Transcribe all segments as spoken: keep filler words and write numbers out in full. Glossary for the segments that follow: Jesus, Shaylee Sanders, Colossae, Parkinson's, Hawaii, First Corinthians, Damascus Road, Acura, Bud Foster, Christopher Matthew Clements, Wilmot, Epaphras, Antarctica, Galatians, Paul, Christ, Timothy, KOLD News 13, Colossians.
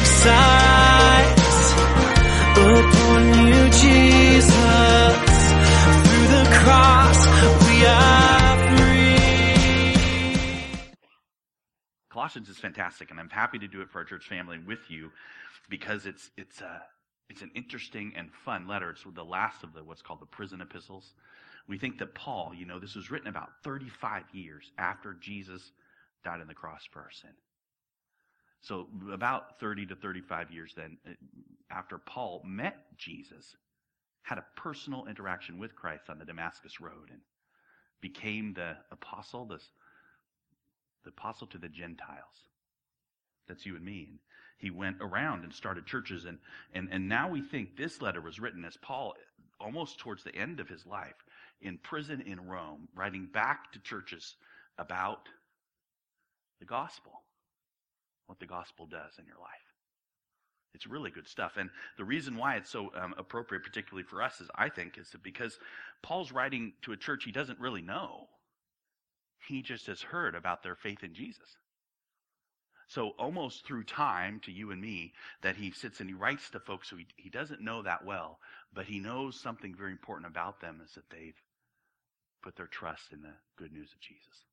took sides upon you, Jesus. Through the cross, we are free. Colossians is fantastic, and I'm happy to do it for our church family with you because it's it's a it's an interesting and fun letter. It's the last of the what's called the prison epistles. We think that Paul, you know, this was written about thirty-five years after Jesus died on the cross for our sin. So about thirty to thirty-five years then, after Paul met Jesus, had a personal interaction with Christ on the Damascus Road, and became the apostle, this, the apostle to the Gentiles. That's you and me. And he went around and started churches, and, and, and now we think this letter was written as Paul, almost towards the end of his life, in prison in Rome, writing back to churches about the gospel, what the gospel does in your life. It's really good stuff. And the reason why it's so um, appropriate, particularly for us, is I think, is because Paul's writing to a church he doesn't really know. He just has heard about their faith in Jesus. So almost through time to you and me, that he sits and he writes to folks who he, he doesn't know that well, but he knows something very important about them is that they've put their trust in the good news of Jesus.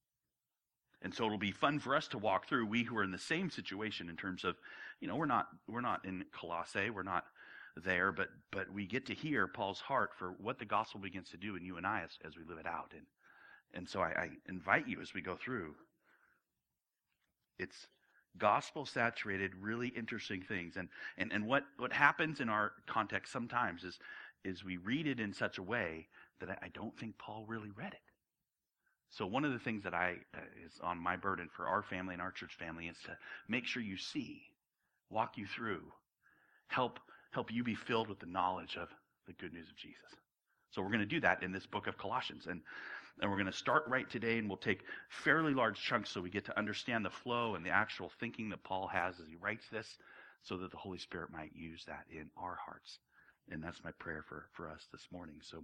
And so it'll be fun for us to walk through, we who are in the same situation in terms of, you know, we're not we're not in Colossae, we're not there, but but we get to hear Paul's heart for what the gospel begins to do in you and I as, as we live it out. And and so I, I invite you as we go through. It's gospel-saturated, really interesting things. And and, and what, what happens in our context sometimes is, is we read it in such a way that I, I don't think Paul really read it. So one of the things that I uh, is on my burden for our family and our church family is to make sure you see, walk you through, help help you be filled with the knowledge of the good news of Jesus. So we're going to do that in this book of Colossians. And, and we're going to start right today, and we'll take fairly large chunks so we get to understand the flow and the actual thinking that Paul has as he writes this so that the Holy Spirit might use that in our hearts. And that's my prayer for, for us this morning. So.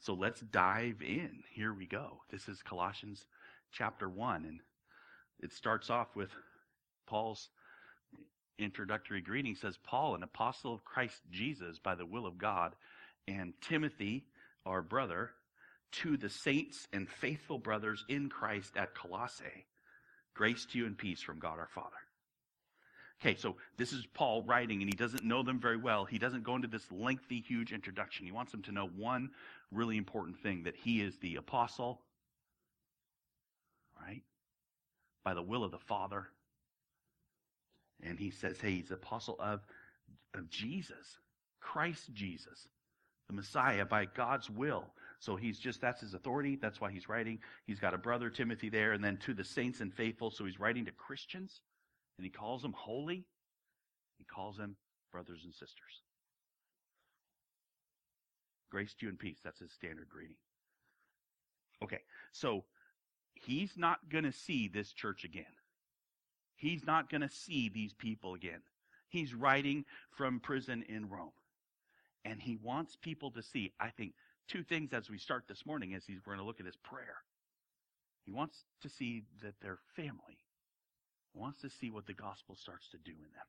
So let's dive in. Here we go. This is Colossians chapter one, and it starts off with Paul's introductory greeting. It says, Paul, an apostle of Christ Jesus by the will of God, and Timothy, our brother, to the saints and faithful brothers in Christ at Colossae, grace to you and peace from God our Father. Okay, so this is Paul writing, and he doesn't know them very well. He doesn't go into this lengthy, huge introduction. He wants them to know one really important thing, that he is the apostle, right, by the will of the Father. And he says, hey, he's the apostle of, of Jesus, Christ Jesus, the Messiah, by God's will. So he's just, that's his authority. That's why he's writing. He's got a brother, Timothy, there, and then to the saints and faithful. So he's writing to Christians. And he calls them holy. He calls them brothers and sisters. Grace to you and peace. That's his standard greeting. Okay, so he's not going to see this church again. He's not going to see these people again. He's writing from prison in Rome. And he wants people to see, I think, two things as we start this morning as we're going to look at his prayer. He wants to see that they're family. Wants to see what the gospel starts to do in them.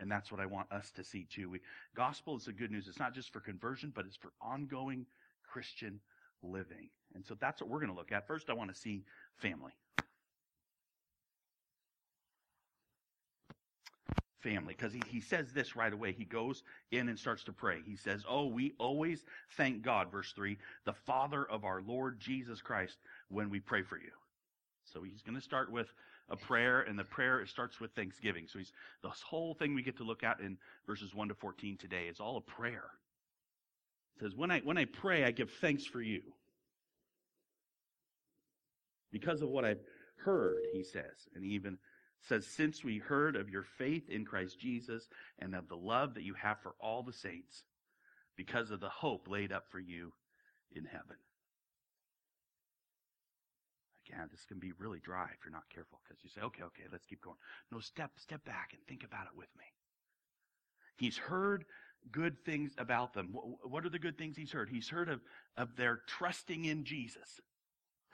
And that's what I want us to see too. We, gospel is the good news. It's not just for conversion, but it's for ongoing Christian living. And so that's what we're going to look at. First, I want to see family. Family. Because he, he says this right away. He goes in and starts to pray. He says, oh, we always thank God, verse three, the Father of our Lord Jesus Christ, when we pray for you. So he's going to start with a prayer, and the prayer starts with thanksgiving. So he's, this whole thing we get to look at in verses one to fourteen today is all a prayer. It says, when I, when I pray, I give thanks for you. Because of what I've heard, he says, and he even says, since we heard of your faith in Christ Jesus and of the love that you have for all the saints, because of the hope laid up for you in heaven. Yeah, this can be really dry if you're not careful, because you say, okay, okay, let's keep going. No, step, step back and think about it with me. He's heard good things about them. What are the good things he's heard? He's heard of, of their trusting in Jesus.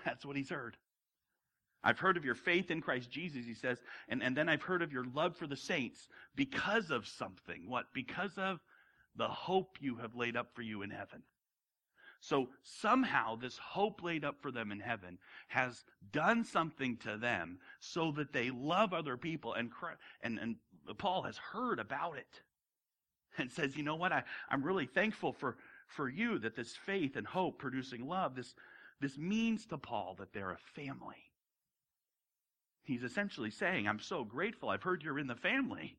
That's what he's heard. I've heard of your faith in Christ Jesus, he says, and, and then I've heard of your love for the saints because of something. What? Because of the hope you have laid up for you in heaven. So somehow this hope laid up for them in heaven has done something to them so that they love other people. And, and, and Paul has heard about it and says, you know what, I, I'm really thankful for, for you that this faith and hope producing love, this, this means to Paul that they're a family. He's essentially saying, I'm so grateful. I've heard you're in the family.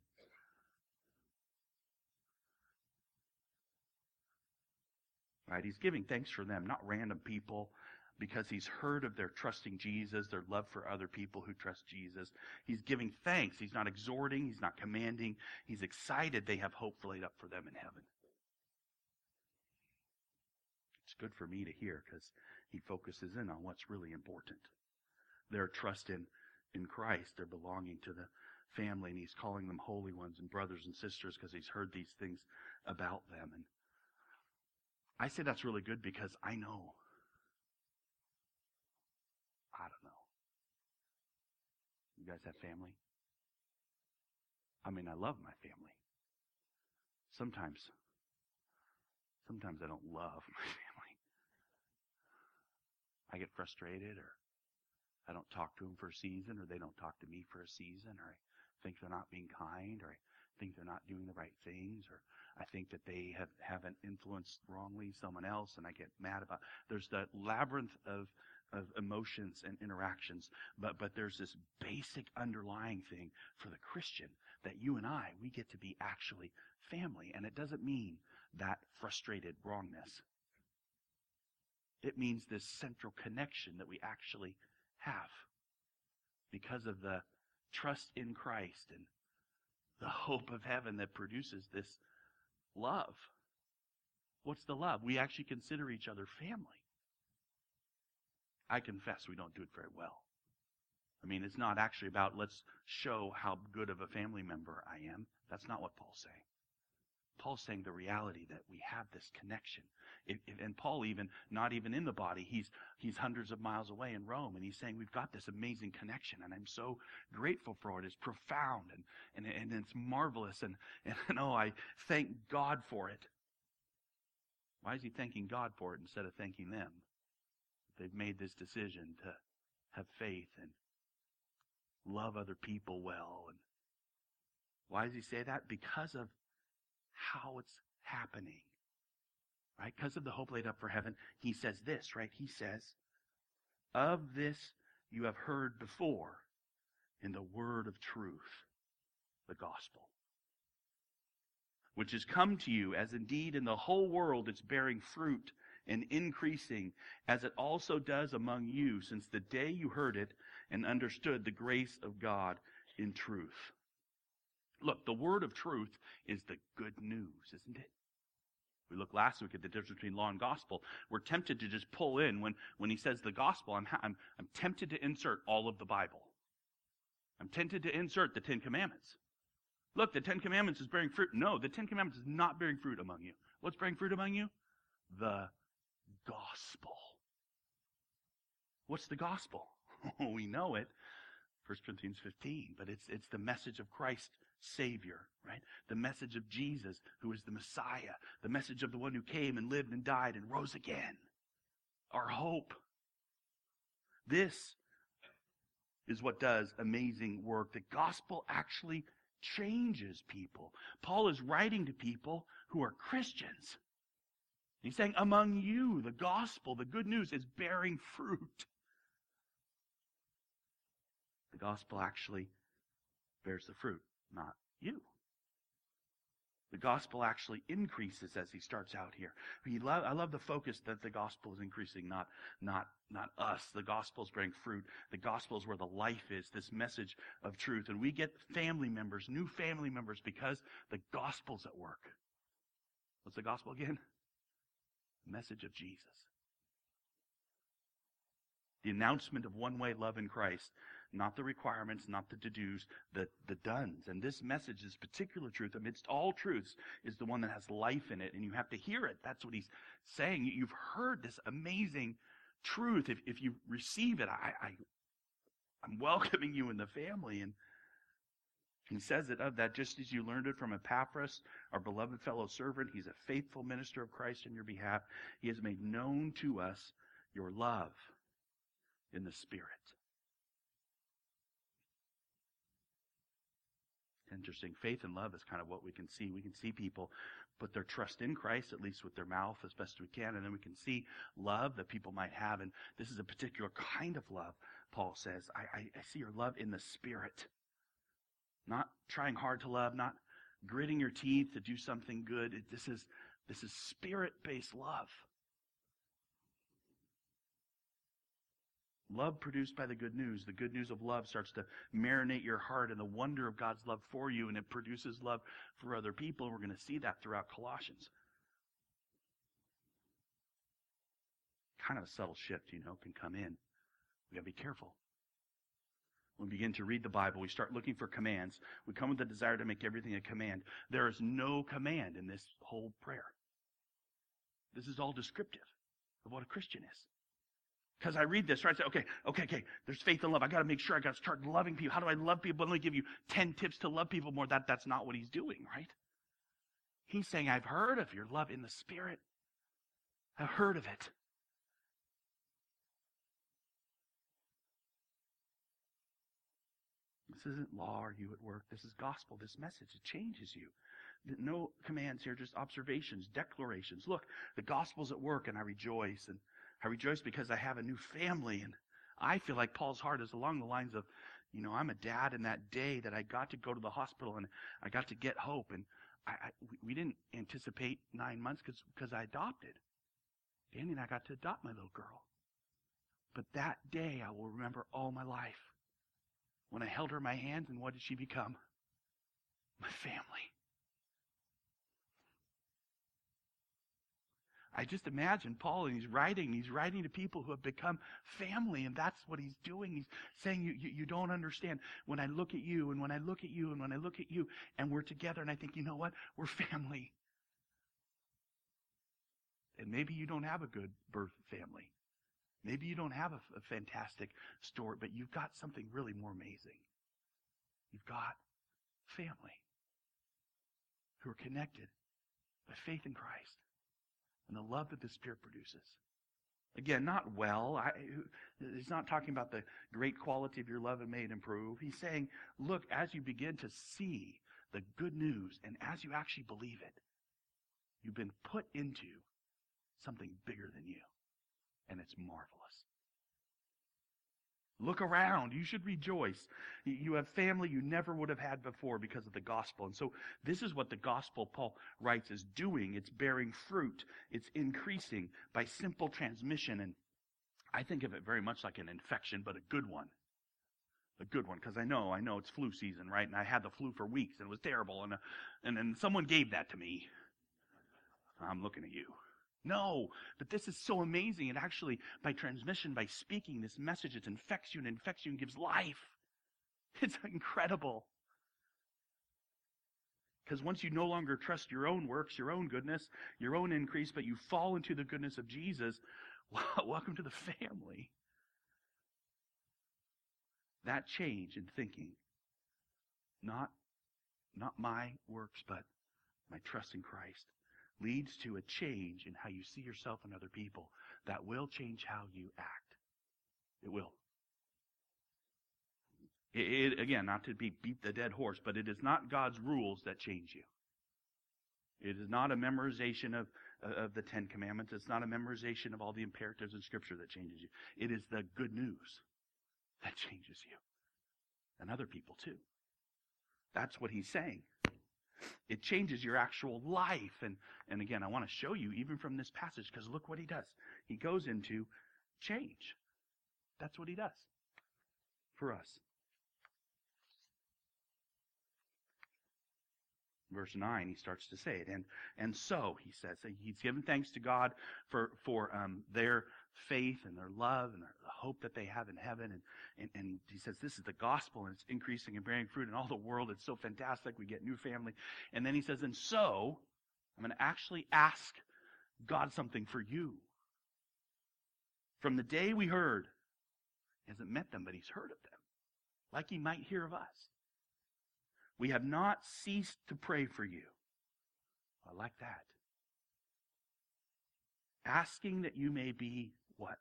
Right? He's giving thanks for them, not random people, because he's heard of their trusting Jesus, their love for other people who trust Jesus. He's giving thanks. He's not exhorting. He's not commanding. He's excited they have hope laid up for them in heaven. It's good for me to hear because he focuses in on what's really important. Their trust in In Christ, they're belonging to the family, and he's calling them holy ones and brothers and sisters because he's heard these things about them. And I say that's really good because I know. I don't know. You guys have family? I mean, I love my family. Sometimes, sometimes I don't love my family. I get frustrated, or I don't talk to them for a season, or they don't talk to me for a season, or I think they're not being kind, or I think they're not doing the right things, or I think that they have, haven't influenced wrongly someone else, and I get mad about it. There's the labyrinth of, of emotions and interactions, but, but there's this basic underlying thing for the Christian that you and I, we get to be actually family, and it doesn't mean that frustrated wrongness. It means this central connection that we actually have because of the trust in Christ and the hope of heaven that produces this love. What's the love? We actually consider each other family. I confess we don't do it very well. I mean, it's not actually about let's show how good of a family member I am. That's not what Paul's saying. Paul's saying the reality that we have this connection. It, it, and Paul even, not even in the body, he's he's hundreds of miles away in Rome, and he's saying we've got this amazing connection, and I'm so grateful for it. It's profound, and, and, and it's marvelous, and, and oh, I thank God for it. Why is he thanking God for it instead of thanking them? They've made this decision to have faith and love other people well. And why does he say that? Because of how it's happening, right? Because of the hope laid up for heaven, he says this, right? He says, of this you have heard before in the word of truth, the gospel, which has come to you, as indeed in the whole world it's bearing fruit and increasing, as it also does among you, since the day you heard it and understood the grace of God in truth. Look, the word of truth is the good news, isn't it? We looked last week at the difference between law and gospel. We're tempted to just pull in when, when he says the gospel, I'm, I'm, I'm tempted to insert all of the Bible. I'm tempted to insert the Ten Commandments. Look, the Ten Commandments is bearing fruit. No, the Ten Commandments is not bearing fruit among you. What's bearing fruit among you? The gospel. What's the gospel? Oh, we know it. First Corinthians fifteen, but it's it's the message of Christ Savior, right? The message of Jesus, who is the Messiah, the message of the one who came and lived and died and rose again. Our hope. This is what does amazing work. The gospel actually changes people. Paul is writing to people who are Christians. He's saying, among you, the gospel, the good news is bearing fruit. The gospel actually bears the fruit, not you. The gospel actually increases, as he starts out here. He lo- I love the focus that the gospel is increasing, not, not, not us. The gospel is bearing fruit. The gospel is where the life is, this message of truth. And we get family members, new family members, because the gospel's at work. What's the gospel again? The message of Jesus. The announcement of one-way love in Christ. Not the requirements, not the to-dos, the, the dones. And this message, this particular truth, amidst all truths, is the one that has life in it, and you have to hear it. That's what he's saying. You've heard this amazing truth. If, if you receive it, I, I I'm welcoming you in the family. And he says it of that, just as you learned it from Epaphras, our beloved fellow servant. He's a faithful minister of Christ on your behalf. He has made known to us your love in the Spirit. Interesting. Faith and love is kind of what we can see. We can see people put their trust in Christ, at least with their mouth, as best we can. And then we can see love that people might have. And this is a particular kind of love, Paul says. I, I, I see your love in the Spirit. Not trying hard to love, not gritting your teeth to do something good. It, this is, this is Spirit-based love. Love produced by the good news. The good news of love starts to marinate your heart in the wonder of God's love for you, and it produces love for other people. We're going to see that throughout Colossians. Kind of a subtle shift, you know, can come in. We've got to be careful. When we begin to read the Bible, we start looking for commands. We come with the desire to make everything a command. There is no command in this whole prayer. This is all descriptive of what a Christian is. Because I read this, right? I say, okay, okay, okay, there's faith and love. I got to make sure I got to start loving people. How do I love people? Let me give you ten tips to love people more. That, that's not what he's doing, right? He's saying, I've heard of your love in the Spirit. I've heard of it. This isn't law or you at work. This is gospel, this message. It changes you. No commands here, just observations, declarations. Look, the gospel's at work, and I rejoice. And I rejoice because I have a new family, and I feel like Paul's heart is along the lines of, you know, I'm a dad, and that day that I got to go to the hospital, and I got to get hope, and I, I we didn't anticipate nine months because because I adopted. Danny and I got to adopt my little girl. But that day I will remember all my life. When I held her in my hands, and what did she become? My family. I just imagine Paul, and he's writing, he's writing to people who have become family, and that's what he's doing. He's saying, you, you, you don't understand. When I look at you, and when I look at you, and when I look at you, and we're together, and I think, you know what? We're family. And maybe you don't have a good birth family. Maybe you don't have a, a fantastic story, but you've got something really more amazing. You've got family who are connected by faith in Christ. And the love that the Spirit produces. Again, not well. I, he's not talking about the great quality of your love and may it improve. He's saying, look, as you begin to see the good news, and as you actually believe it, you've been put into something bigger than you. And it's marvelous. Look around. You should rejoice. You have family you never would have had before because of the gospel. And so this is what the gospel, Paul writes, is doing. It's bearing fruit. It's increasing by simple transmission. And I think of it very much like an infection, but a good one. A good one, because I know, I know it's flu season, right? And I had the flu for weeks, and it was terrible. And, uh, and then someone gave that to me. I'm looking at you. No, but this is so amazing. And actually, by transmission, by speaking this message, it infects you, and infects you and gives life. It's incredible. Because once you no longer trust your own works, your own goodness, your own increase, but you fall into the goodness of Jesus, wow, welcome to the family. That change in thinking, not, not my works, but my trust in Christ, leads to a change in how you see yourself and other people that will change how you act. It will. It, it, again, not to be beat the dead horse, but it is not God's rules that change you. It is not a memorization of, uh, of the Ten Commandments. It's not a memorization of all the imperatives in Scripture that changes you. It is the good news that changes you. And other people too. That's what he's saying. It changes your actual life. And, and again, I want to show you even from this passage, because look what he does. He goes into change. That's what he does for us. Verse nine, he starts to say it. And, and so, he says, he's given thanks to God for, for um, their faith and their love and their, the hope that they have in heaven. And, and, and he says, this is the gospel, and it's increasing and bearing fruit in all the world. It's so fantastic. We get new family. And then he says, and so, I'm going to actually ask God something for you. From the day we heard, he hasn't met them, but he's heard of them. like he might hear of us. We have not ceased to pray for you. I like that. Asking that you may be what?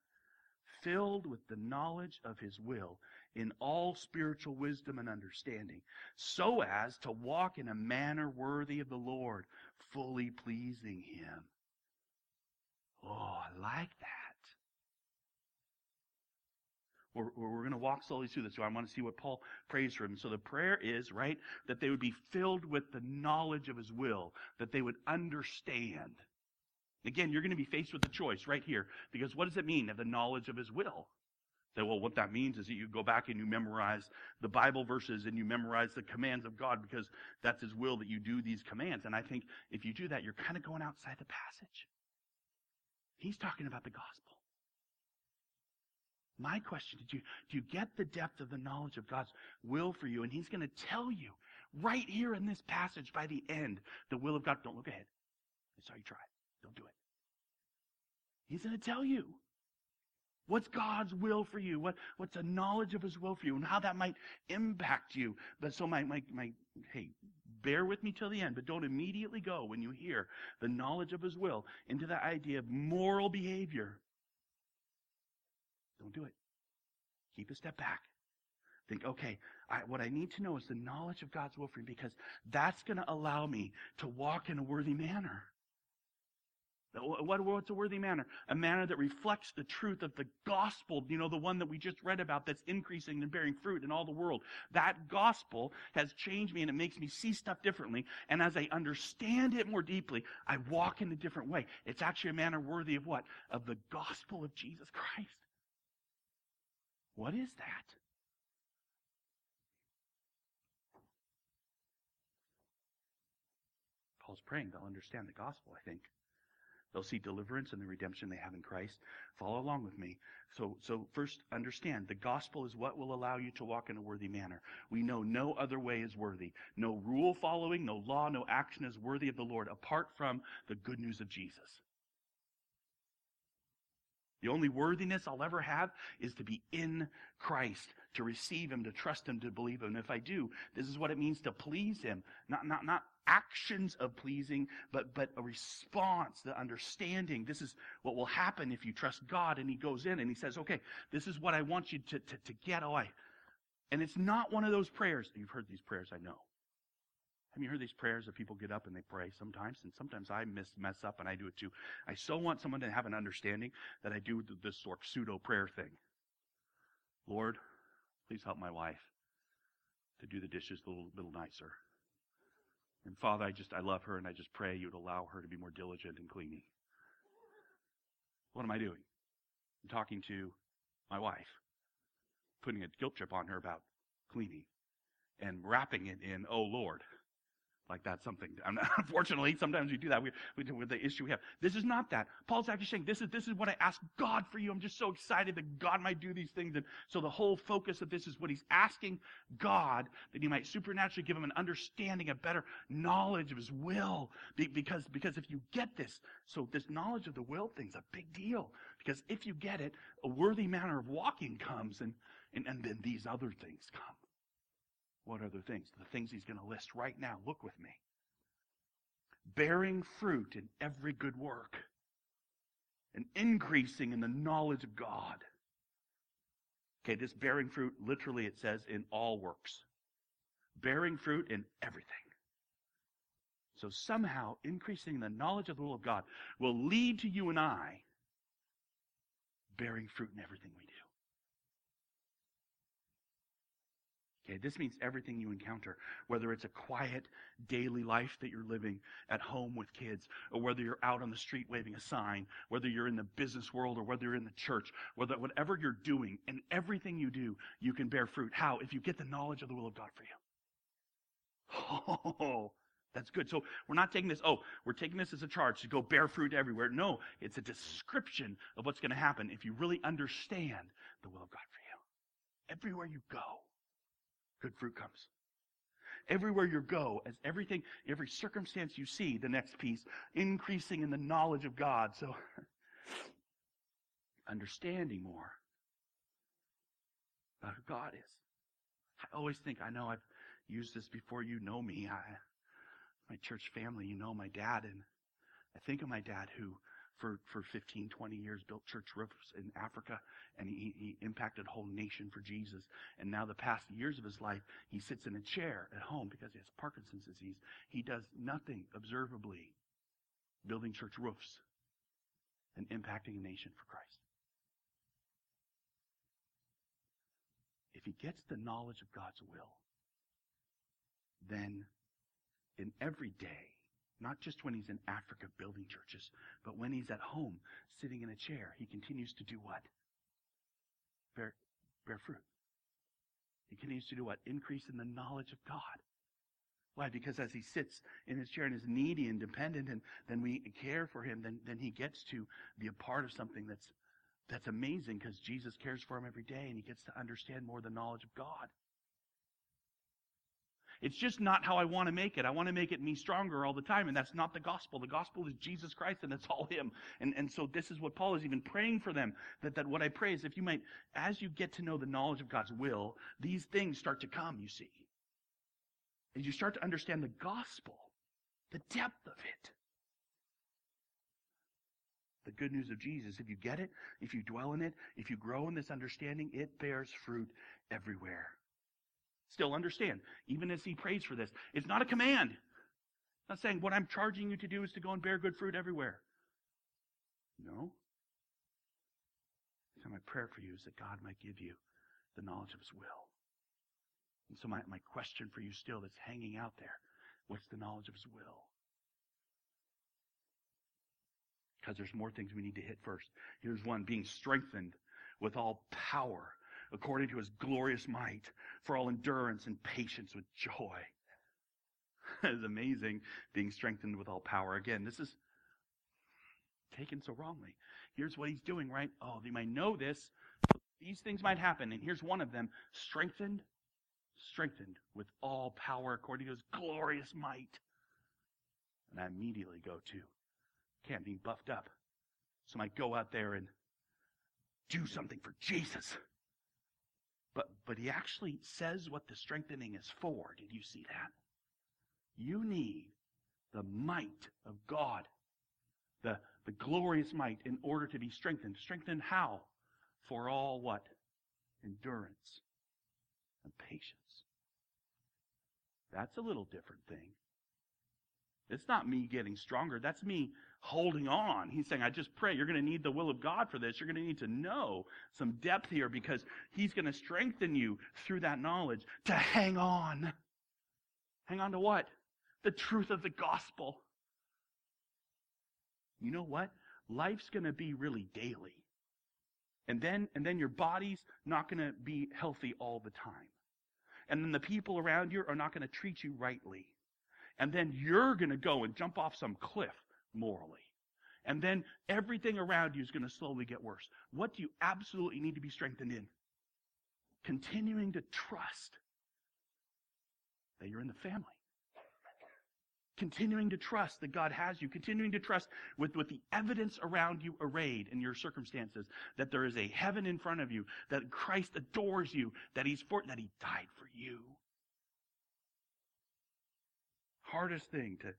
Filled with the knowledge of his will in all spiritual wisdom and understanding, so as to walk in a manner worthy of the Lord, fully pleasing him. Oh, I like that. We're, we're going to walk slowly through this. So I want to see what Paul prays for him. So the prayer is, right, that they would be filled with the knowledge of his will, that they would understand. Again, you're going to be faced with a choice right here, because what does it mean, have the knowledge of his will? Say, well, what that means is that you go back and you memorize the Bible verses and you memorize the commands of God because that's his will that you do these commands. And I think if you do that, you're kind of going outside the passage. He's talking about the gospel. My question, did you, do you get the depth of the knowledge of God's will for you? And he's going to tell you right here in this passage by the end, the will of God. Don't look ahead. I saw you try. Don't do it. He's going to tell you what's God's will for you, what, what's a knowledge of his will for you, and how that might impact you. But so my, my, my, hey, bear with me till the end, but don't immediately go when you hear the knowledge of his will into the idea of moral behavior. Don't do it. Keep a step back. Think, okay, I, what I need to know is the knowledge of God's will for me, because that's going to allow me to walk in a worthy manner. What, what's a worthy manner? A manner that reflects the truth of the gospel, you know, the one that we just read about that's increasing and bearing fruit in all the world. That gospel has changed me and it makes me see stuff differently. And as I understand it more deeply, I walk in a different way. It's actually a manner worthy of what? Of the gospel of Jesus Christ. What is that? Paul's praying they'll understand the gospel, I think. They'll see deliverance and the redemption they have in Christ. Follow along with me. So, so first, understand, the gospel is what will allow you to walk in a worthy manner. We know no other way is worthy. No rule following, no law, no action is worthy of the Lord apart from the good news of Jesus. The only worthiness I'll ever have is to be in Christ, to receive him, to trust him, to believe him. And if I do, this is what it means to please him. Not, not, not actions of pleasing, but, but a response, the understanding. This is what will happen if you trust God. And he goes in and he says, okay, this is what I want you to, to, to get away. And it's not one of those prayers. You've heard these prayers, I know. Have you heard these prayers that people get up and they pray sometimes? And sometimes I miss, mess up and I do it too. I so want someone to have an understanding that I do this sort of pseudo prayer thing. Lord, please help my wife to do the dishes a little, little nicer. And Father, I just, I love her and I just pray you'd allow her to be more diligent in cleaning. What am I doing? I'm talking to my wife, putting a guilt trip on her about cleaning and wrapping it in, oh Lord. Like that's something. I'm not, unfortunately, sometimes we do that. We, we do with the issue we have. This is not that. Paul's actually saying, this is this is what I ask God for you. I'm just so excited that God might do these things. And so the whole focus of this is what he's asking God, that he might supernaturally give him an understanding, a better knowledge of his will. Because, because if you get this, so this knowledge of the will thing's a big deal. Because if you get it, a worthy manner of walking comes, and and, and then these other things come. What are the things? The things he's going to list right now. Look with me. Bearing fruit in every good work. And increasing in the knowledge of God. Okay, this bearing fruit, literally it says in all works. Bearing fruit in everything. So somehow increasing the knowledge of the will of God will lead to you and I bearing fruit in everything we do. Okay, this means everything you encounter, whether it's a quiet daily life that you're living at home with kids, or whether you're out on the street waving a sign, whether you're in the business world or whether you're in the church, whether whatever you're doing, in everything you do, you can bear fruit. How? If you get the knowledge of the will of God for you. Oh, that's good. So we're not taking this, oh, we're taking this as a charge to go bear fruit everywhere. No, it's a description of what's going to happen if you really understand the will of God for you. Everywhere you go, good fruit comes. Everywhere you go, as everything, every circumstance you see, the next piece, increasing in the knowledge of God. So, understanding more about who God is, I always think, I know I've used this before, you know me. I, my church family, you know my dad. And I think of my dad who, for, for fifteen, twenty years, built church roofs in Africa, and he, he impacted a whole nation for Jesus. And now the past years of his life, he sits in a chair at home because he has Parkinson's disease. He does nothing observably, building church roofs and impacting a nation for Christ. If he gets the knowledge of God's will, then in every day, not just when he's in Africa building churches, but when he's at home sitting in a chair, he continues to do what? Bear, bear fruit. He continues to do what? Increase in the knowledge of God. Why? Because as he sits in his chair and is needy and dependent, and then we care for him, then, then he gets to be a part of something that's, that's amazing, because Jesus cares for him every day, and he gets to understand more the knowledge of God. It's just not how I want to make it. I want to make it me stronger all the time, and that's not the gospel. The gospel is Jesus Christ, and it's all him. And and so this is what Paul is even praying for them, that, that what I pray is, if you might, as you get to know the knowledge of God's will, these things start to come, you see. As you start to understand the gospel, the depth of it, the good news of Jesus, if you get it, if you dwell in it, if you grow in this understanding, it bears fruit everywhere. Still understand, even as he prays for this, it's not a command. It's not saying what I'm charging you to do is to go and bear good fruit everywhere. No. So my prayer for you is that God might give you the knowledge of his will. And so my, my question for you still that's hanging out there, what's the knowledge of his will? Because there's more things we need to hit first. Here's one, being strengthened with all power, according to his glorious might, for all endurance and patience with joy. It's amazing, being strengthened with all power. Again, this is taken so wrongly. Here's what he's doing, right? Oh, they might know this. These things might happen. And here's one of them, strengthened, strengthened with all power, according to his glorious might. And I immediately go to, okay, I'm being buffed up. So I might go out there and do something for Jesus. But but he actually says what the strengthening is for. Did you see that? You need the might of God, the, the glorious might, in order to be strengthened. Strengthened how? For all what? Endurance and patience. That's a little different thing. It's not me getting stronger. That's me holding on. He's saying, I just pray you're going to need the will of God for this. You're going to need to know some depth here, because he's going to strengthen you through that knowledge to hang on. Hang on to what? The truth of the gospel. You know what? Life's going to be really daily. And then, and then your body's not going to be healthy all the time. And then the people around you are not going to treat you rightly. And then you're going to go and jump off some cliff morally. And then everything around you is going to slowly get worse. What do you absolutely need to be strengthened in? Continuing to trust that you're in the family. Continuing to trust that God has you. Continuing to trust with, with the evidence around you arrayed in your circumstances, that there is a heaven in front of you, that Christ adores you, that he's for, that he died for you. Hardest thing to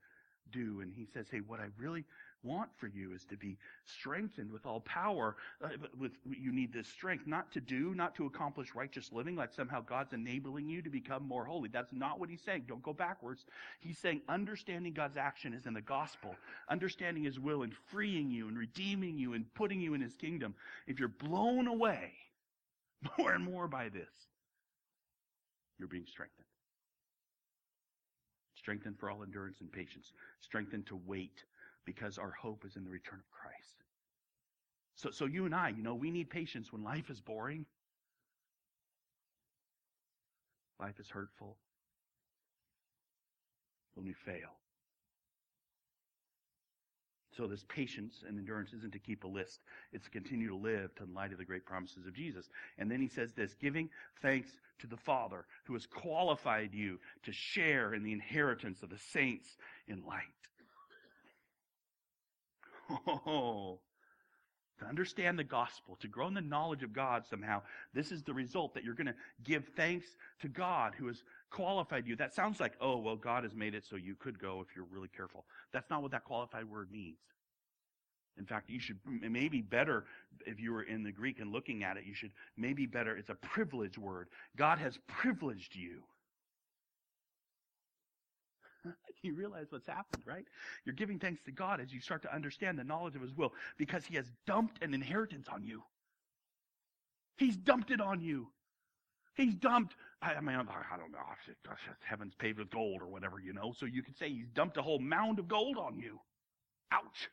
do, and he says, hey, what I really want for you is to be strengthened with all power. Uh, with you need this strength, not to do, not to accomplish righteous living, like somehow God's enabling you to become more holy. That's not what he's saying. Don't go backwards. He's saying understanding God's action is in the gospel. Understanding his will and freeing you and redeeming you and putting you in his kingdom. If you're blown away more and more by this, you're being strengthened. Strengthened for all endurance and patience. Strengthened to wait, because our hope is in the return of Christ. So, so you and I, you know, we need patience when life is boring. Life is hurtful. When we fail. So this patience and endurance isn't to keep a list. It's to continue to live in light of the great promises of Jesus. And then he says this, giving thanks to the Father who has qualified you to share in the inheritance of the saints in light. Oh, to understand the gospel, to grow in the knowledge of God somehow, this is the result, that you're going to give thanks to God who has qualified you. That sounds like, oh, well, God has made it so you could go if you're really careful. That's not what that qualified word means. In fact, you should maybe better, if you were in the Greek and looking at it, you should maybe better, it's a privilege word. God has privileged you. You realize what's happened, right? You're giving thanks to God as you start to understand the knowledge of His will, because He has dumped an inheritance on you. He's dumped it on you. He's dumped, I mean, I don't know, heaven's paved with gold or whatever, you know, so you could say He's dumped a whole mound of gold on you. Ouch.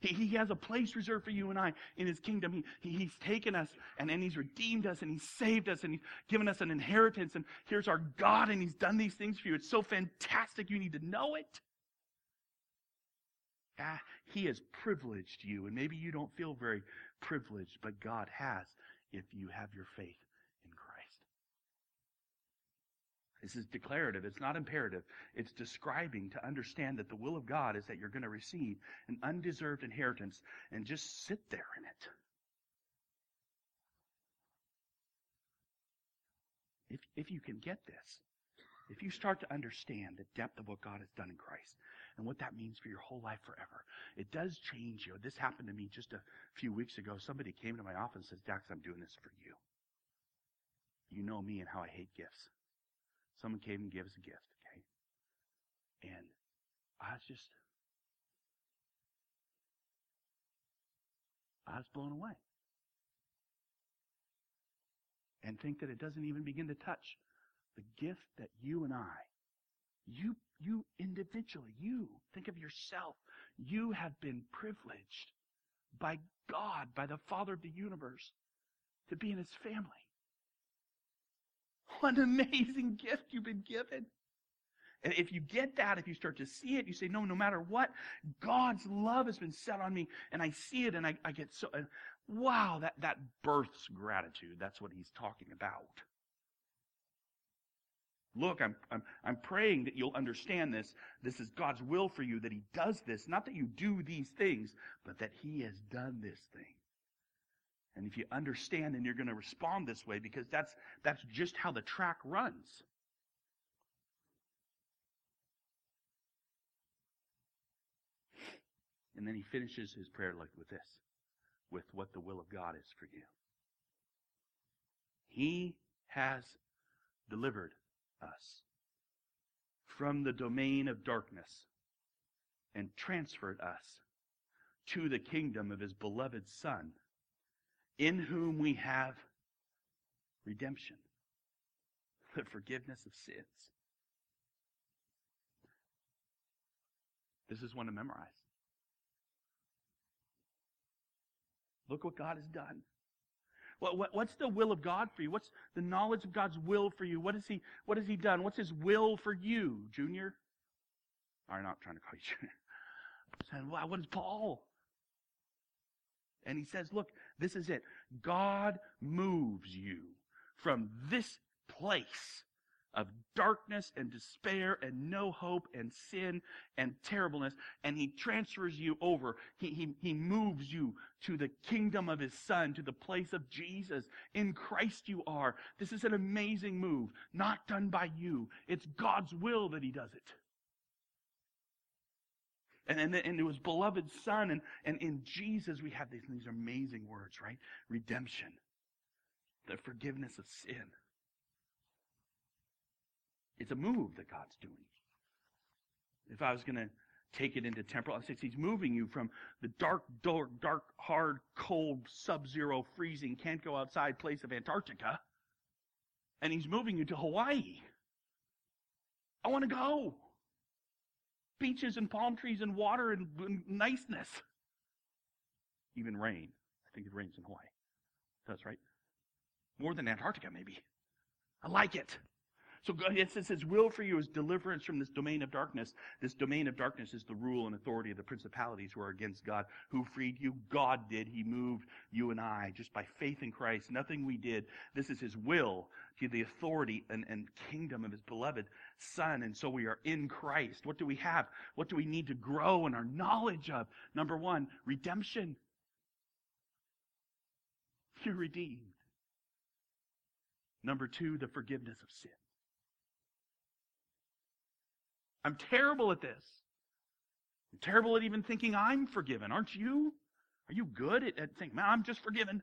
He, he has a place reserved for you and I in His kingdom. He, he, he's taken us, and, and He's redeemed us, and He's saved us, and He's given us an inheritance, and here's our God, and He's done these things for you. It's so fantastic. You need to know it. Ah, He has privileged you, and maybe you don't feel very privileged, but God has if you have your faith in Christ. This is declarative. It's not imperative. It's describing to understand that the will of God is that you're going to receive an undeserved inheritance and just sit there in it. If, if you can get this, if you start to understand the depth of what God has done in Christ and what that means for your whole life forever, it does change you. This happened to me just a few weeks ago. Somebody came to my office and says, Dax, I'm doing this for you. You know me and how I hate gifts. Someone came and gave us a gift, okay? And I was just, I was blown away. And think that it doesn't even begin to touch the gift that you and I, you, you individually, you, think of yourself, you have been privileged by God, by the Father of the universe, to be in His family. What an amazing gift you've been given. And if you get that, if you start to see it, you say, no, no matter what, God's love has been set on me, and I see it, and I, I get so, and wow, that, that births gratitude. That's what He's talking about. Look, I'm, I'm, I'm praying that you'll understand this. This is God's will for you, that He does this, not that you do these things, but that He has done this thing. And if you understand, then you're going to respond this way, because that's that's just how the track runs. And then he finishes his prayer like with this, with what the will of God is for you. He has delivered us from the domain of darkness and transferred us to the kingdom of His beloved Son, in whom we have redemption, the forgiveness of sins. This is one to memorize. Look what God has done. What, what, what's the will of God for you? What's the knowledge of God's will for you? What, is he, what has He done? What's His will for you, Junior? I'm not trying to call you Junior. I'm saying, wow, what is Paul? And he says, look, this is it. God moves you from this place of darkness and despair and no hope and sin and terribleness, and He transfers you over. He, he, he moves you to the kingdom of His Son, to the place of Jesus. In Christ you are. This is an amazing move, not done by you. It's God's will that He does it. And, and, and to His beloved Son, and, and in Jesus we have these, these amazing words, right? Redemption, the forgiveness of sin. It's a move that God's doing. If I was going to take it into temporal, I'd say He's moving you from the dark, dark, dark, hard, cold, sub-zero, freezing, can't go outside place of Antarctica, and He's moving you to Hawaii. I want to go. Beaches and palm trees and water and, and niceness. Even rain. I think it rains in Hawaii. It does, right? More than Antarctica, maybe. I like it. So God, it says His will for you is deliverance from this domain of darkness. This domain of darkness is the rule and authority of the principalities who are against God. Who freed you? God did. He moved you and I just by faith in Christ. Nothing we did. This is His will, to the authority and, and kingdom of His beloved Son. And so we are in Christ. What do we have? What do we need to grow in our knowledge of? Number one, redemption. You're redeemed. Number two, the forgiveness of sin. I'm terrible at this. I'm terrible at even thinking I'm forgiven. Aren't you? Are you good at, at thinking, man, I'm just forgiven?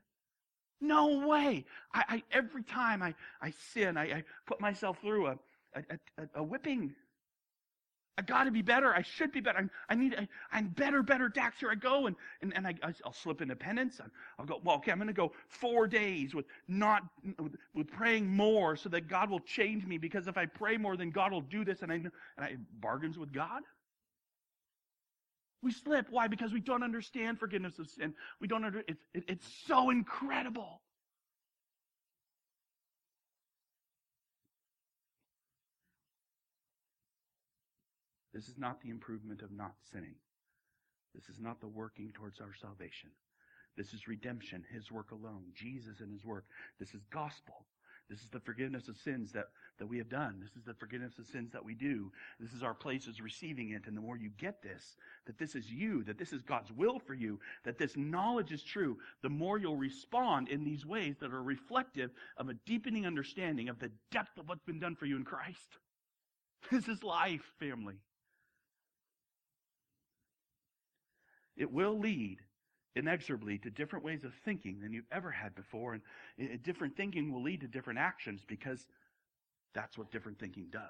No way. I, I every time I, I sin, I, I put myself through a a, a, a whipping. I got to be better. I should be better. I'm, I need. I, I'm better, better, Dax. Here I go, and and, and I, I'll slip into penance. I'll, I'll go. Well, okay. I'm going to go four days with not with, with praying more, so that God will change me. Because if I pray more, then God will do this. And I and I bargains with God. We slip. Why? Because we don't understand forgiveness of sin. We don't under. It's it, it's so incredible. This is not the improvement of not sinning. This is not the working towards our salvation. This is redemption, His work alone, Jesus and His work. This is gospel. This is the forgiveness of sins that, that we have done. This is the forgiveness of sins that we do. This is our place as receiving it. And the more you get this, that this is you, that this is God's will for you, that this knowledge is true, the more you'll respond in these ways that are reflective of a deepening understanding of the depth of what's been done for you in Christ. This is life, family. It will lead inexorably to different ways of thinking than you've ever had before. And uh, different thinking will lead to different actions because that's what different thinking does.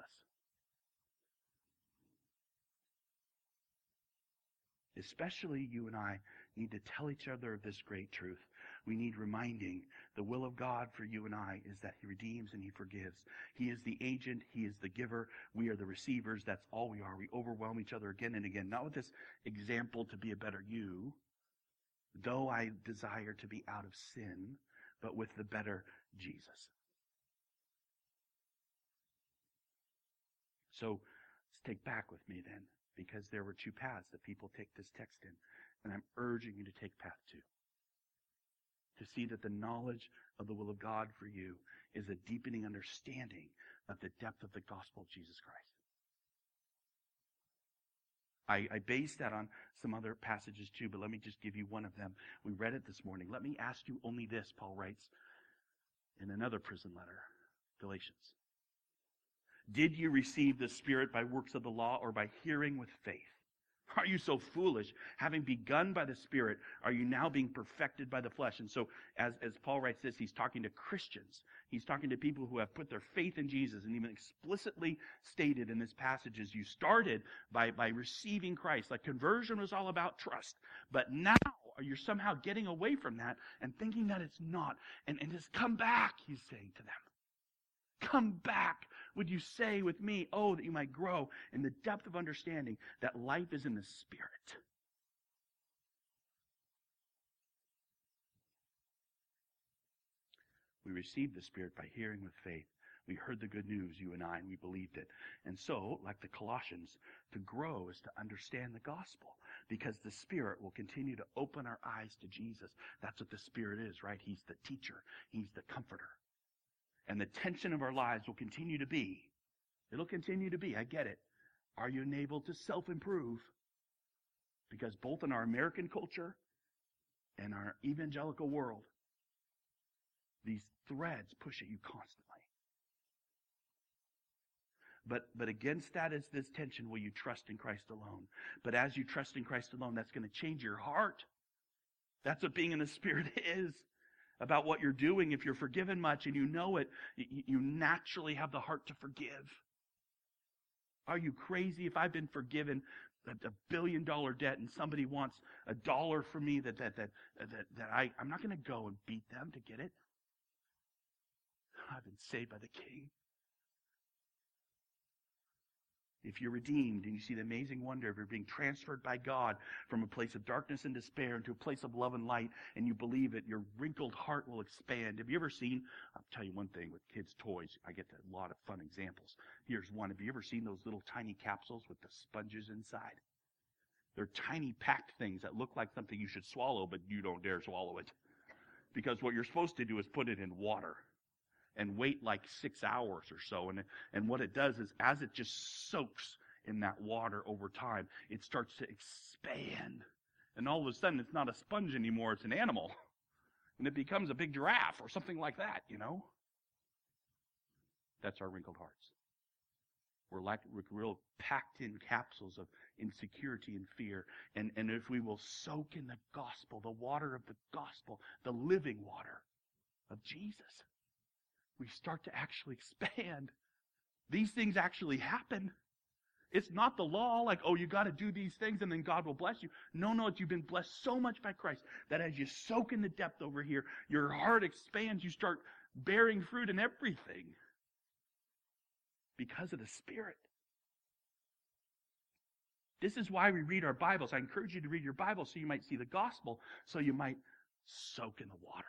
Especially you and I need to tell each other of this great truth. We need reminding. The will of God for you and I is that He redeems and He forgives. He is the agent. He is the giver. We are the receivers. That's all we are. We overwhelm each other again and again. Not with this example to be a better you, though I desire to be out of sin, but with the better Jesus. So let's take back with me then, because there were two paths that people take this text in, and I'm urging you to take path two. To see that the knowledge of the will of God for you is a deepening understanding of the depth of the gospel of Jesus Christ. I, I base that on some other passages too, but let me just give you one of them. We read it this morning. Let me ask you only this, Paul writes in another prison letter, Galatians. Did you receive the Spirit by works of the law or by hearing with faith? Are you so foolish? Having begun by the Spirit, are you now being perfected by the flesh? And so, as, as Paul writes this, he's talking to Christians. He's talking to people who have put their faith in Jesus, and even explicitly stated in this passage is you started by, by receiving Christ. Like conversion was all about trust. But now you're somehow getting away from that and thinking that it's not. And, and just come back, he's saying to them. Come back. Would you say with me, oh, that you might grow in the depth of understanding that life is in the Spirit. We received the Spirit by hearing with faith. We heard the good news, you and I, and we believed it. And so, like the Colossians, to grow is to understand the gospel, because the Spirit will continue to open our eyes to Jesus. That's what the Spirit is, right? He's the teacher. He's the comforter. And the tension of our lives will continue to be, it'll continue to be, I get it. Are you enabled to self-improve? Because both in our American culture and our evangelical world, these threads push at you constantly. But but against that is this tension, will you trust in Christ alone? But as you trust in Christ alone, that's going to change your heart. That's what being in the Spirit is. About what you're doing, if you're forgiven much and you know it, you naturally have the heart to forgive. Are you crazy? If I've been forgiven a, a billion dollar debt and somebody wants a dollar from me, that that that that, that I, I'm not going to go and beat them to get it. I've been saved by the King. If you're redeemed and you see the amazing wonder of you're being transferred by God from a place of darkness and despair into a place of love and light, and you believe it, your wrinkled heart will expand. Have you ever seen, I'll tell you one thing, with kids' toys, I get a lot of fun examples. Here's one. Have you ever seen those little tiny capsules with the sponges inside? They're tiny packed things that look like something you should swallow, but you don't dare swallow it. Because what you're supposed to do is put it in water and wait like six hours or so. And, and what it does is as it just soaks in that water over time, it starts to expand. And all of a sudden, it's not a sponge anymore, it's an animal. And it becomes a big giraffe or something like that, you know? That's our wrinkled hearts. We're like real packed-in capsules of insecurity and fear. And, and if we will soak in the gospel, the water of the gospel, the living water of Jesus, we start to actually expand. These things actually happen. It's not the law, like, oh, you got to do these things and then God will bless you. No, no, you've been blessed so much by Christ that as you soak in the depth over here, your heart expands, you start bearing fruit in everything because of the Spirit. This is why we read our Bibles. I encourage you to read your Bible so you might see the gospel, so you might soak in the water.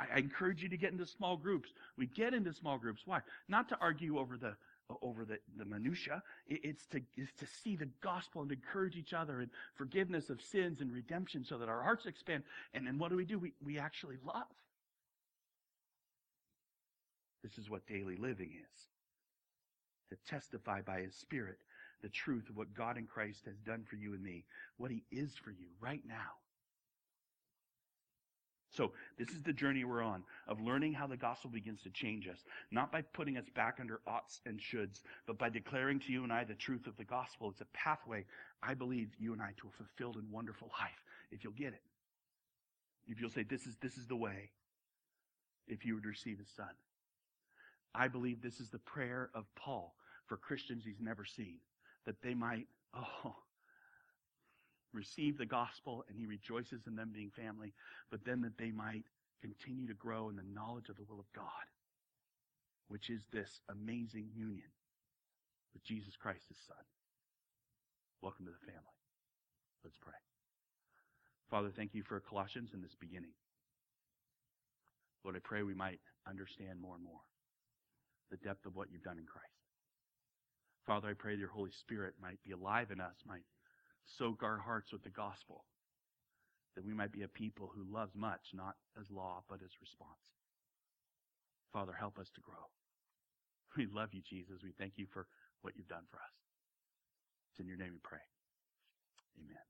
I encourage you to get into small groups. We get into small groups. Why? Not to argue over the over the, the minutia. It's to, it's to see the gospel and to encourage each other in forgiveness of sins and redemption so that our hearts expand. And then what do we do? We, we actually love. This is what daily living is. To testify by His Spirit the truth of what God in Christ has done for you and me. What He is for you right now. So this is the journey we're on of learning how the gospel begins to change us, not by putting us back under oughts and shoulds, but by declaring to you and I the truth of the gospel. It's a pathway, I believe, you and I to a fulfilled and wonderful life, if you'll get it. If you'll say, this is, this is the way, if you would receive His Son. I believe this is the prayer of Paul for Christians he's never seen, that they might, oh, receive the gospel, and he rejoices in them being family, but then that they might continue to grow in the knowledge of the will of God, which is this amazing union with Jesus Christ, His Son. Welcome to the family. Let's pray. Father, thank you for Colossians in this beginning. Lord, I pray we might understand more and more the depth of what you've done in Christ. Father, I pray that your Holy Spirit might be alive in us, might soak our hearts with the gospel, that we might be a people who loves much, not as law, but as response. Father, help us to grow. We love you, Jesus. We thank you for what you've done for us. It's in your name we pray. Amen.